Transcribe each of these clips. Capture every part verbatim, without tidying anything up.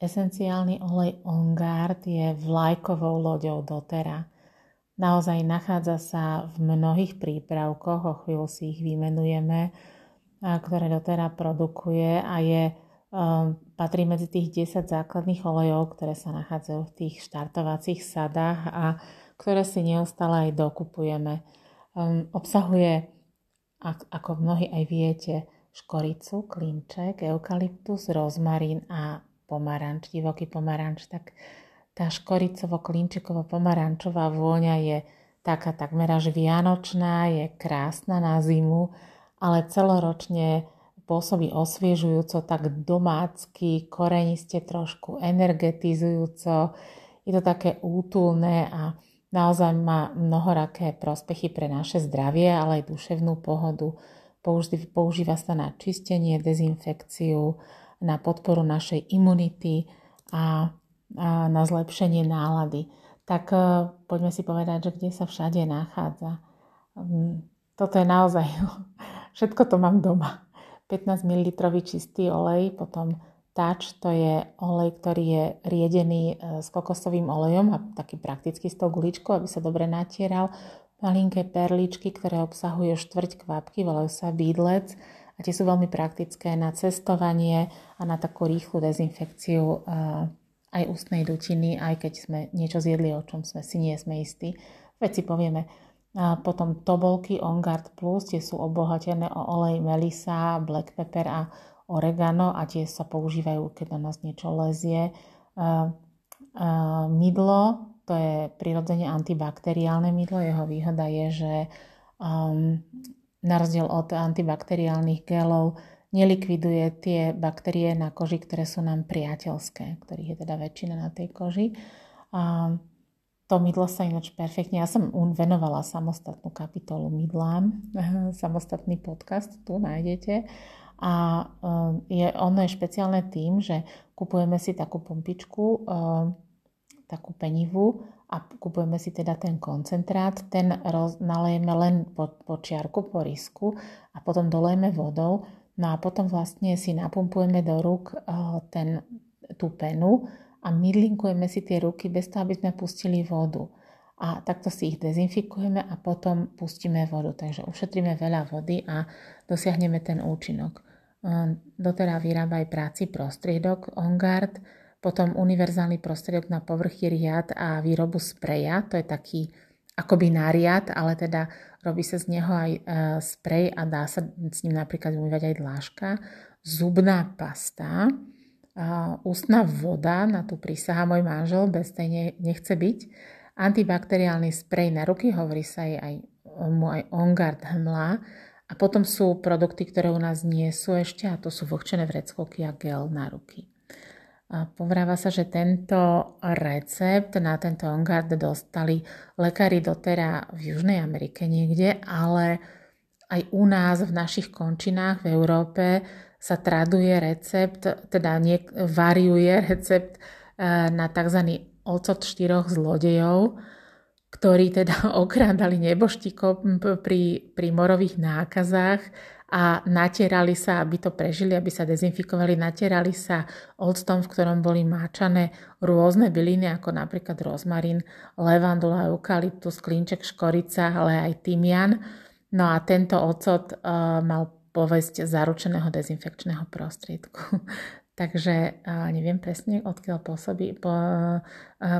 Esenciálny olej Ongard je vlajkovou loďou doTERRA. Naozaj nachádza sa v mnohých prípravkoch, o chvíľu si ich vymenujeme, ktoré doTERRA produkuje a je, um, patrí medzi tých desať základných olejov, ktoré sa nachádzajú v tých štartovacích sadách a ktoré si neustále aj dokupujeme. Um, obsahuje, ako mnohí aj viete, škoricu, klinček, eukalyptus, rozmarín a pomaranč, divoký pomaranč. Tak tá škoricovo-klinčikovo-pomarančová vôňa je taká takmer až vianočná, je krásna na zimu, ale celoročne pôsobí osviežujúco, tak domácky, koreniste trošku energetizujúco. Je to také útulné a naozaj má mnohoraké prospechy pre naše zdravie, ale aj duševnú pohodu. Používa sa na čistenie, dezinfekciu, na podporu našej imunity a, a na zlepšenie nálady. Tak poďme si povedať, že kde sa všade nachádza. Toto je naozaj, všetko to mám doma. pätnásť mililitrov čistý olej, potom Touch, to je olej, ktorý je riedený s kokosovým olejom a taký prakticky s tou guličkou, aby sa dobre natieral. Malinké perličky, ktoré obsahujú štvrť kvapky, volajú sa bídlec a tie sú veľmi praktické na cestovanie a na takú rýchlu dezinfekciu aj ústnej dutiny, aj keď sme niečo zjedli, o čom sme si nie sme istí. Veď si povieme. A potom tobolky Ongard Plus, tie sú obohatené o olej melisa, black pepper a oregano a tie sa používajú, keď na nás niečo lezie. Uh, uh, mydlo, to je prirodzene antibakteriálne mydlo. Jeho výhoda je, že um, na rozdiel od antibakteriálnych gelov nelikviduje tie baktérie na koži, ktoré sú nám priateľské, ktorých je teda väčšina na tej koži. Uh, to mydlo sa ináč perfektne, ja som venovala samostatnú kapitolu mydlám, samostatný podcast tu nájdete. A je, ono je špeciálne tým, že kupujeme si takú pumpičku, takú penivu a kupujeme si teda ten koncentrát, ten roz, nalejeme len po, po čiarku, po rysku a potom dolejeme vodou. No a potom vlastne si napumpujeme do rúk ten, tú penu a mydlinkujeme si tie ruky bez toho, aby sme pustili vodu. A takto si ich dezinfikujeme a potom pustíme vodu. Takže ušetríme veľa vody a dosiahneme ten účinok. doTERRA vyrába aj prací prostriedok Ongard, potom univerzálny prostriedok na povrchy riad a výrobu spreja. To je taký akoby nariad, ale teda robí sa z neho aj sprej a dá sa s ním napríklad umývať aj dláška. Zubná pasta, ústna voda, na tú prísahá môj manžel, bez tej nechce byť. Antibakteriálny sprej na ruky, hovorí sa jej aj, mu aj Ongard hmla. A potom sú produkty, ktoré u nás nie sú ešte, a to sú vlhčené vreckovky a gel na ruky. A povráva sa, že tento recept na tento Ongard dostali lekári doTERRA v Južnej Amerike niekde, ale aj u nás v našich končinách v Európe sa traduje recept, teda niek- variuje recept na tzv. Ocot štyroch zlodejov, ktorí teda okrádali neboštíkov pri, pri morových nákazách a natierali sa, aby to prežili, aby sa dezinfikovali, natierali sa octom, v ktorom boli máčané rôzne byliny, ako napríklad rozmarín, levandula, eukalyptus, klinček, škorica, ale aj tymian. No a tento ocot e, mal povesť zaručeného dezinfekčného prostriedku. Takže neviem presne, odkiaľ pôsobí, po,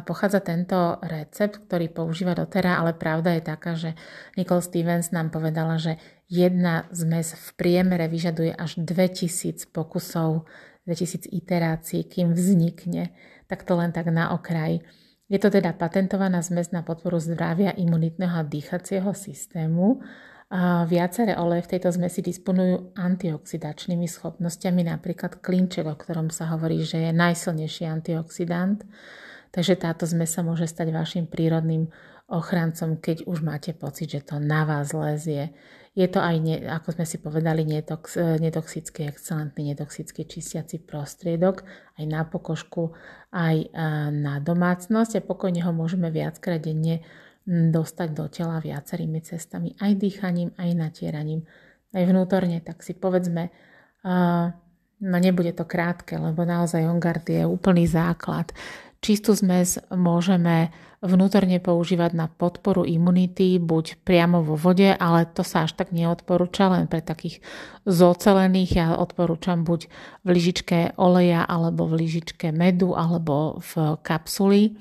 pochádza tento recept, ktorý používa doTERRA, ale pravda je taká, že Nicole Stevens nám povedala, že jedna zmes v priemere vyžaduje až dvetisíc pokusov, dvetisíc iterácií, kým vznikne. Tak to len tak na okraj. Je to teda patentovaná zmes na podporu zdravia, imunitného a dýchacieho systému. Viaceré oleje v tejto zmesi disponujú antioxidačnými schopnosťami, napríklad klinček, o ktorom sa hovorí, že je najsilnejší antioxidant. Takže táto zmes sa môže stať vašim prírodným ochrancom, keď už máte pocit, že to na vás lezie. Je to aj, ako sme si povedali, netox, netoxický, excelentný netoxický čistiaci prostriedok aj na pokožku, aj na domácnosť a pokojne ho môžeme viackrát denne dostať do tela viacerými cestami, aj dýchaním, aj natieraním, aj vnútorne. Tak si povedzme, No nebude to krátke, lebo naozaj Hongard je úplný základ. Čistú zmes môžeme vnútorne používať na podporu imunity, buď priamo vo vode, ale to sa až tak neodporúča, len pre takých zocelených. Ja odporúčam buď v lyžičke oleja, alebo v lyžičke medu, alebo v kapsuli.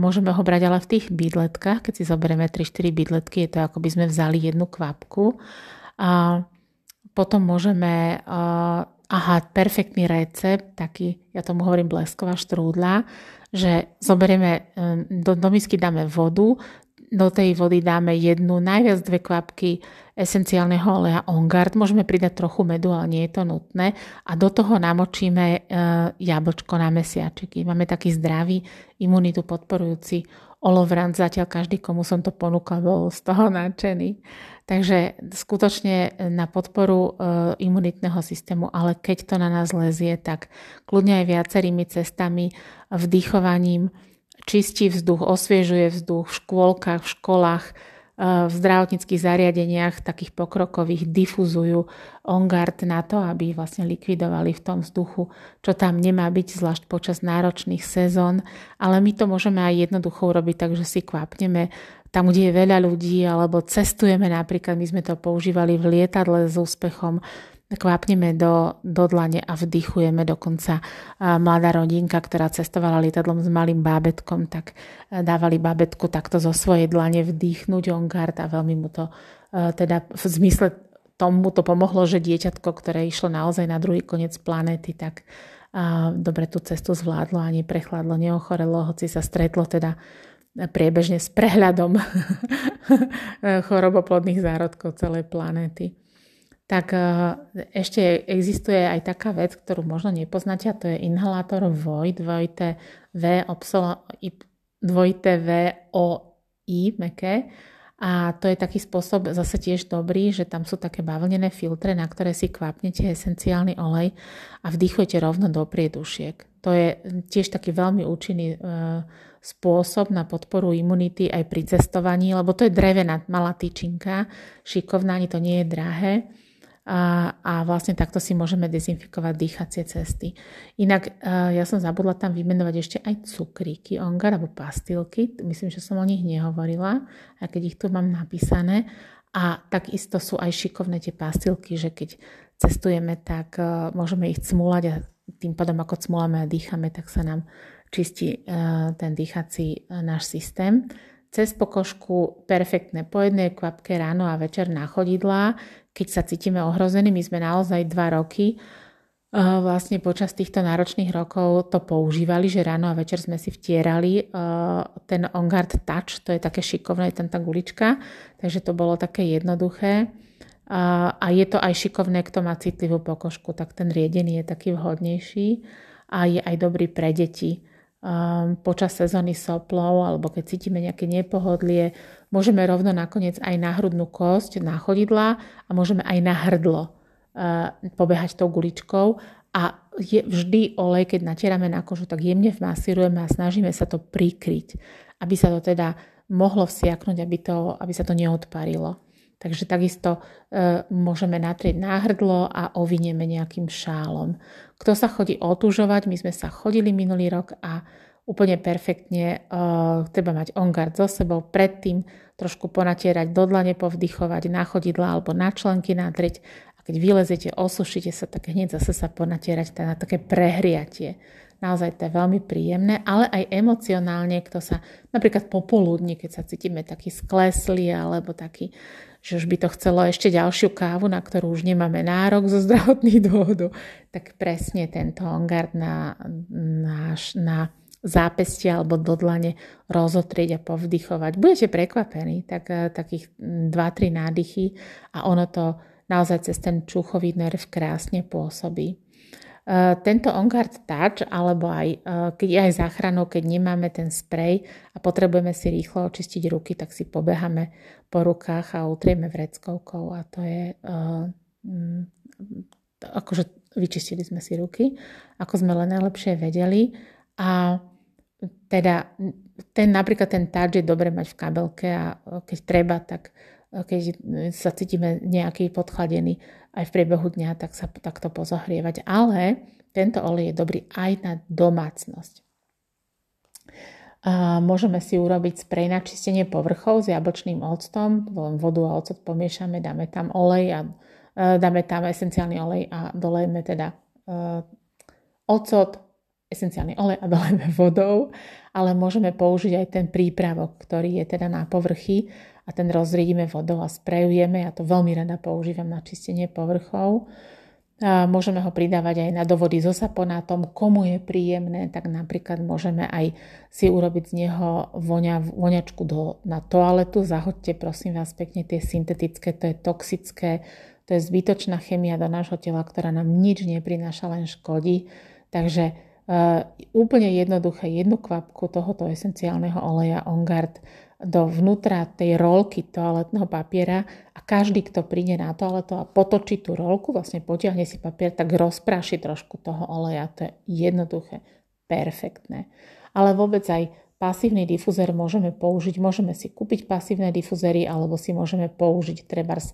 Môžeme ho brať ale v tých bydletkách, keď si zoberieme tri štyri bydletky, je to ako by sme vzali jednu kvapku. A potom môžeme... Aha, perfektný recept, taký, ja tomu hovorím blesková štrúdla, že zoberieme, do, do misky dáme vodu, do tej vody dáme jednu, najviac dve kvapky esenciálneho oleja Ongard, môžeme pridať trochu medu, ale nie je to nutné, a do toho namočíme jablčko na mesiačiky. Máme taký zdravý, imunitu podporujúci olovrant, zatiaľ každý, komu som to ponúkla, bol z toho nadšený. Takže skutočne na podporu imunitného systému, ale keď to na nás lezie, tak kľudne aj viacerými cestami, vdychovaním, čistí vzduch, osviežuje vzduch v škôlkach, v školách, v zdravotníckych zariadeniach takých pokrokových difuzujú Ongard na to, aby vlastne likvidovali v tom vzduchu, čo tam nemá byť, zvlášť počas náročných sezón. Ale my to môžeme aj jednoducho urobiť, takže si kvapneme tam, kde je veľa ľudí, alebo cestujeme napríklad, my sme to používali v lietadle s úspechom, kvapneme do, do dlane a vdychujeme. Dokonca mladá rodinka, ktorá cestovala lietadlom s malým bábätkom, tak dávali bábätku takto zo svojej dlane vdýchnuť Ongard a veľmi mu to teda v zmysle tomu to pomohlo, že dieťatko, ktoré išlo naozaj na druhý koniec planéty, tak dobre tú cestu zvládlo a neprechladlo, neochorelo, hoci sa stretlo teda priebežne s prehľadom choroboplodných zárodkov celej planéty. Tak ešte existuje aj taká vec, ktorú možno nepoznáte, a to je inhalátor voj, dvojité V, obsolo, dvojité V, O, I, meké. A to je taký spôsob zase tiež dobrý, že tam sú také bavlnené filtre, na ktoré si kvapnete esenciálny olej a vdýchujete rovno do priedušiek. To je tiež taký veľmi účinný e, spôsob na podporu imunity aj pri cestovaní, lebo to je drevená malá tyčinka, šikovná, ani to nie je drahé. A, a vlastne takto si môžeme dezinfikovať dýchacie cesty. Inak ja som zabudla tam vymenovať ešte aj cukríky Ongard alebo pastilky. Myslím, že som o nich nehovorila, a keď ich tu mám napísané. A takisto sú aj šikovné tie pastilky, že keď cestujeme, tak môžeme ich cmúľať a tým pádom, ako cmúľame a dýchame, tak sa nám čistí ten dýchací náš systém. Cez pokožku perfektné, po jednej kvapke ráno a večer na chodidlá. Keď sa cítime ohrození, my sme naozaj dva roky vlastne počas týchto náročných rokov to používali, že ráno a večer sme si vtierali ten Ongard Touch, to je také šikovné, je tam tá gulička, takže to bolo také jednoduché. A je to aj šikovné, kto má citlivú pokožku, tak ten riedený je taký vhodnejší a je aj dobrý pre deti. Počas sezóny soplov alebo keď cítime nejaké nepohodlie, môžeme rovno nakoniec aj na hrudnú kosť, na chodidlá, a môžeme aj na hrdlo pobehať tou guličkou. A je vždy olej, keď natierame na kožu, tak jemne vmasírujeme a snažíme sa to prikryť, aby sa to teda mohlo vsiaknuť, aby, to, aby sa to neodparilo. Takže takisto e, môžeme natrieť na hrdlo a ovinieme nejakým šálom. Kto sa chodí otužovať, my sme sa chodili minulý rok a úplne perfektne e, treba mať Ongard so sebou, predtým trošku ponatierať do dlane, povdychovať na chodidla alebo na členky natrieť, a keď vylezete, osušite sa, tak hneď zase sa ponatierať na také prehriatie. Naozaj to je veľmi príjemné, ale aj emocionálne, kto sa napríklad popoludní, keď sa cítime taký skleslý alebo taký, že už by to chcelo ešte ďalšiu kávu, na ktorú už nemáme nárok zo zdravotných dôvodov, tak presne tento Ongard na, na, na zápestie alebo do dlane rozotrieť a povdychovať. Budete prekvapení, tak takých dva tri nádychy a ono to naozaj cez ten čuchový nerv krásne pôsobí. Tento Ongard Touch, alebo aj keď je aj záchranou, keď nemáme ten sprej a potrebujeme si rýchlo očistiť ruky, tak si pobehame po rukách a utrieme vreckovkou, a to je uh, akože vyčistili sme si ruky, ako sme len najlepšie vedeli. A teda ten, napríklad ten touch je dobre mať v kabelke, a keď treba, tak keď sa cítime nejaký podchladený aj v priebehu dňa, tak sa takto pozohrievať. Ale tento olej je dobrý aj na domácnosť. A môžeme si urobiť sprej na čistenie povrchov s jablčným octom, len vodu a ocot pomiešame, dáme tam olej a dáme tam esenciálny olej a dolejeme teda uh, ocot, esenciálny olej a dolejeme vodou, ale môžeme použiť aj ten prípravok, ktorý je teda na povrchy a ten rozriedíme vodou a sprejujeme. Ja to veľmi rada používam na čistenie povrchov. Uh, môžeme ho pridávať aj na dovody so saponátom, komu je príjemné, tak napríklad môžeme aj si urobiť z neho vonia, voniačku do, na toaletu. Zahoďte prosím vás pekne tie syntetické, to je toxické. To je zbytočná chémia do nášho tela, ktorá nám nič neprináša, len škodí. Takže uh, úplne jednoduché, jednu kvapku tohoto esenciálneho oleja On Guard do vnútra tej rolky toaletného papiera a každý, kto príde na toaletu a potočí tú rolku, vlastne potiahne si papier, tak rozpráši trošku toho oleja. To je jednoduché, perfektné. Ale vôbec aj pasívny difúzer môžeme použiť. Môžeme si kúpiť pasívne difúzery alebo si môžeme použiť trebárs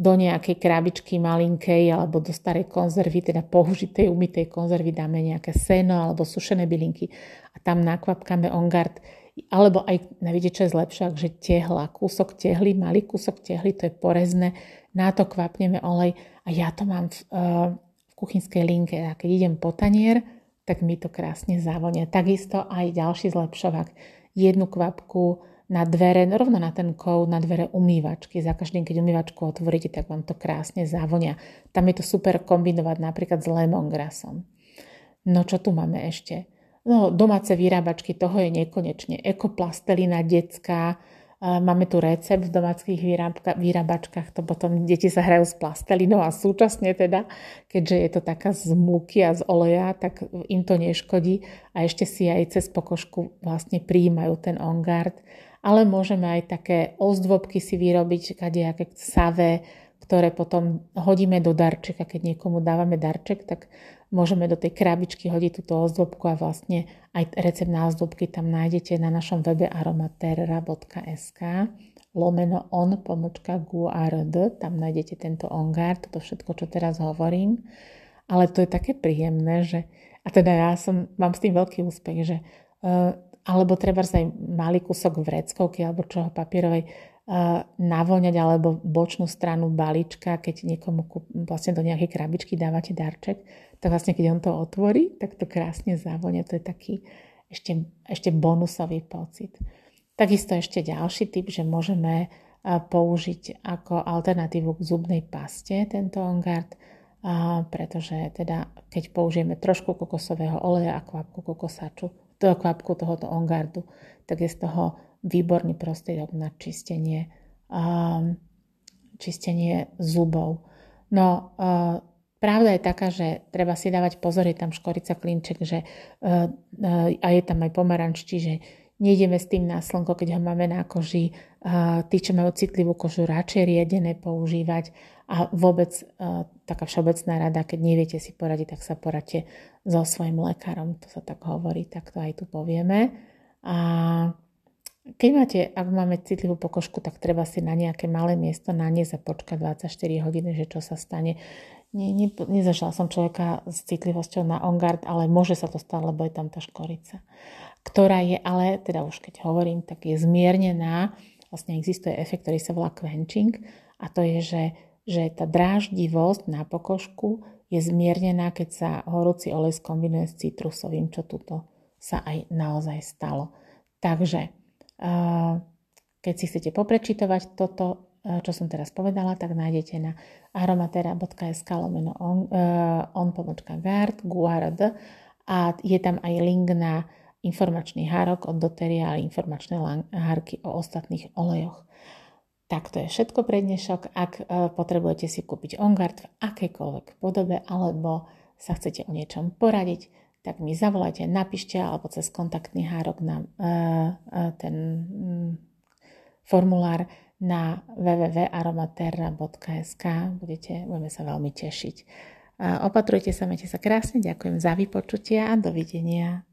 do nejakej krabičky malinkej alebo do starej konzervy, teda použitej umytej konzervy dáme nejaké seno alebo sušené bylinky a tam nakvapkáme On Guard. Alebo aj, nevidíte, čo je lepšie, že tehla, kúsok tehly, malý kúsok tehly, to je porezné, na to kvapneme olej a ja to mám v, v kuchynskej linke a keď idem po tanier, tak mi to krásne zavonia. Takisto aj ďalší zlepšovák, jednu kvapku na dvere, rovno na ten kov, na dvere umývačky. Za každým, keď umývačku otvoríte, tak vám to krásne zavonia. Tam je to super kombinovať napríklad s lemongrassom. No čo tu máme ešte? No domáce vyrábačky, toho je nekonečne. Ekoplastelina detská, máme tu recept v domácich vyrábka, vyrábačkách, to potom deti sa hrajú s plastelinou a súčasne teda, keďže je to taká z múky a z oleja, tak im to neškodí a ešte si aj cez pokožku vlastne prijímajú ten On Guard. Ale môžeme aj také ozdôbky si vyrobiť, kadejaké save, ktoré potom hodíme do darčeka. Keď niekomu dávame darček, tak môžeme do tej krabičky hodiť túto ozdôbku a vlastne aj recept na ozdôbky tam nájdete na našom webe aromaterra bodka es ká lomeno on pomočka guard, tam nájdete tento On Guard, toto všetko, čo teraz hovorím. Ale to je také príjemné, že a teda ja som, mám s tým veľký úspech, že uh, alebo treba sa aj malý kúsok vreckovky alebo čoho papierovej uh, navoňať alebo bočnú stranu balíčka, keď niekomu kúp, vlastne do nejakej krabičky dávate darček, tak vlastne keď on to otvorí, tak to krásne zavonia. To je taký ešte, ešte bonusový pocit. Takisto ešte ďalší tip, že môžeme uh, použiť ako alternatívu k zubnej paste tento On Guard, uh, pretože teda keď použijeme trošku kokosového oleja a kvapku kokosaču, do kvapku tohoto On Guardu, tak je z toho výborný prostriedok na čistenie, um, čistenie zubov. No, uh, pravda je taká, že treba si dávať pozor, je tam škorica, klinček, že, uh, uh, a je tam aj pomaranč, čiže nejdeme s tým na slnko, keď ho máme na koži. Uh, tí, čo majú citlivú kožu, radšej riedené používať. A vôbec uh, taká všeobecná rada, keď neviete si poradiť, tak sa poradte so svojím lekárom. To sa tak hovorí, tak to aj tu povieme. A keď máte, ak máme citlivú pokožku, tak treba si na nejaké malé miesto naniesť a počkať dvadsaťštyri hodiny, že čo sa stane. Nie, nie, nezažila som človeka s citlivosťou na On Guard, ale môže sa to stať, lebo je tam tá škorica, ktorá je ale, teda už keď hovorím, tak je zmiernená. Vlastne existuje efekt, ktorý sa volá quenching a to je, že že tá dráždivosť na pokožku je zmiernená, keď sa horúci olej skombinuje s citrusovým, čo tuto sa aj naozaj stalo. Takže keď si chcete poprečitovať toto, čo som teraz povedala, tak nájdete na aromatera bodka es ká lomeno on pomočka guard, guard a je tam aj link na informačný hárok od doTERRA a informačné hárky o ostatných olejoch. Tak to je všetko pre dnešok. Ak potrebujete si kúpiť On Guard v akejkoľvek podobe alebo sa chcete o niečom poradiť, tak mi zavolajte, napíšte alebo cez kontaktný hárok na ten formulár na w w w bodka aromaterra bodka es ká. Budete, budeme sa veľmi tešiť. Opatrujte sa, majte sa krásne, ďakujem za vypočutie a dovidenia.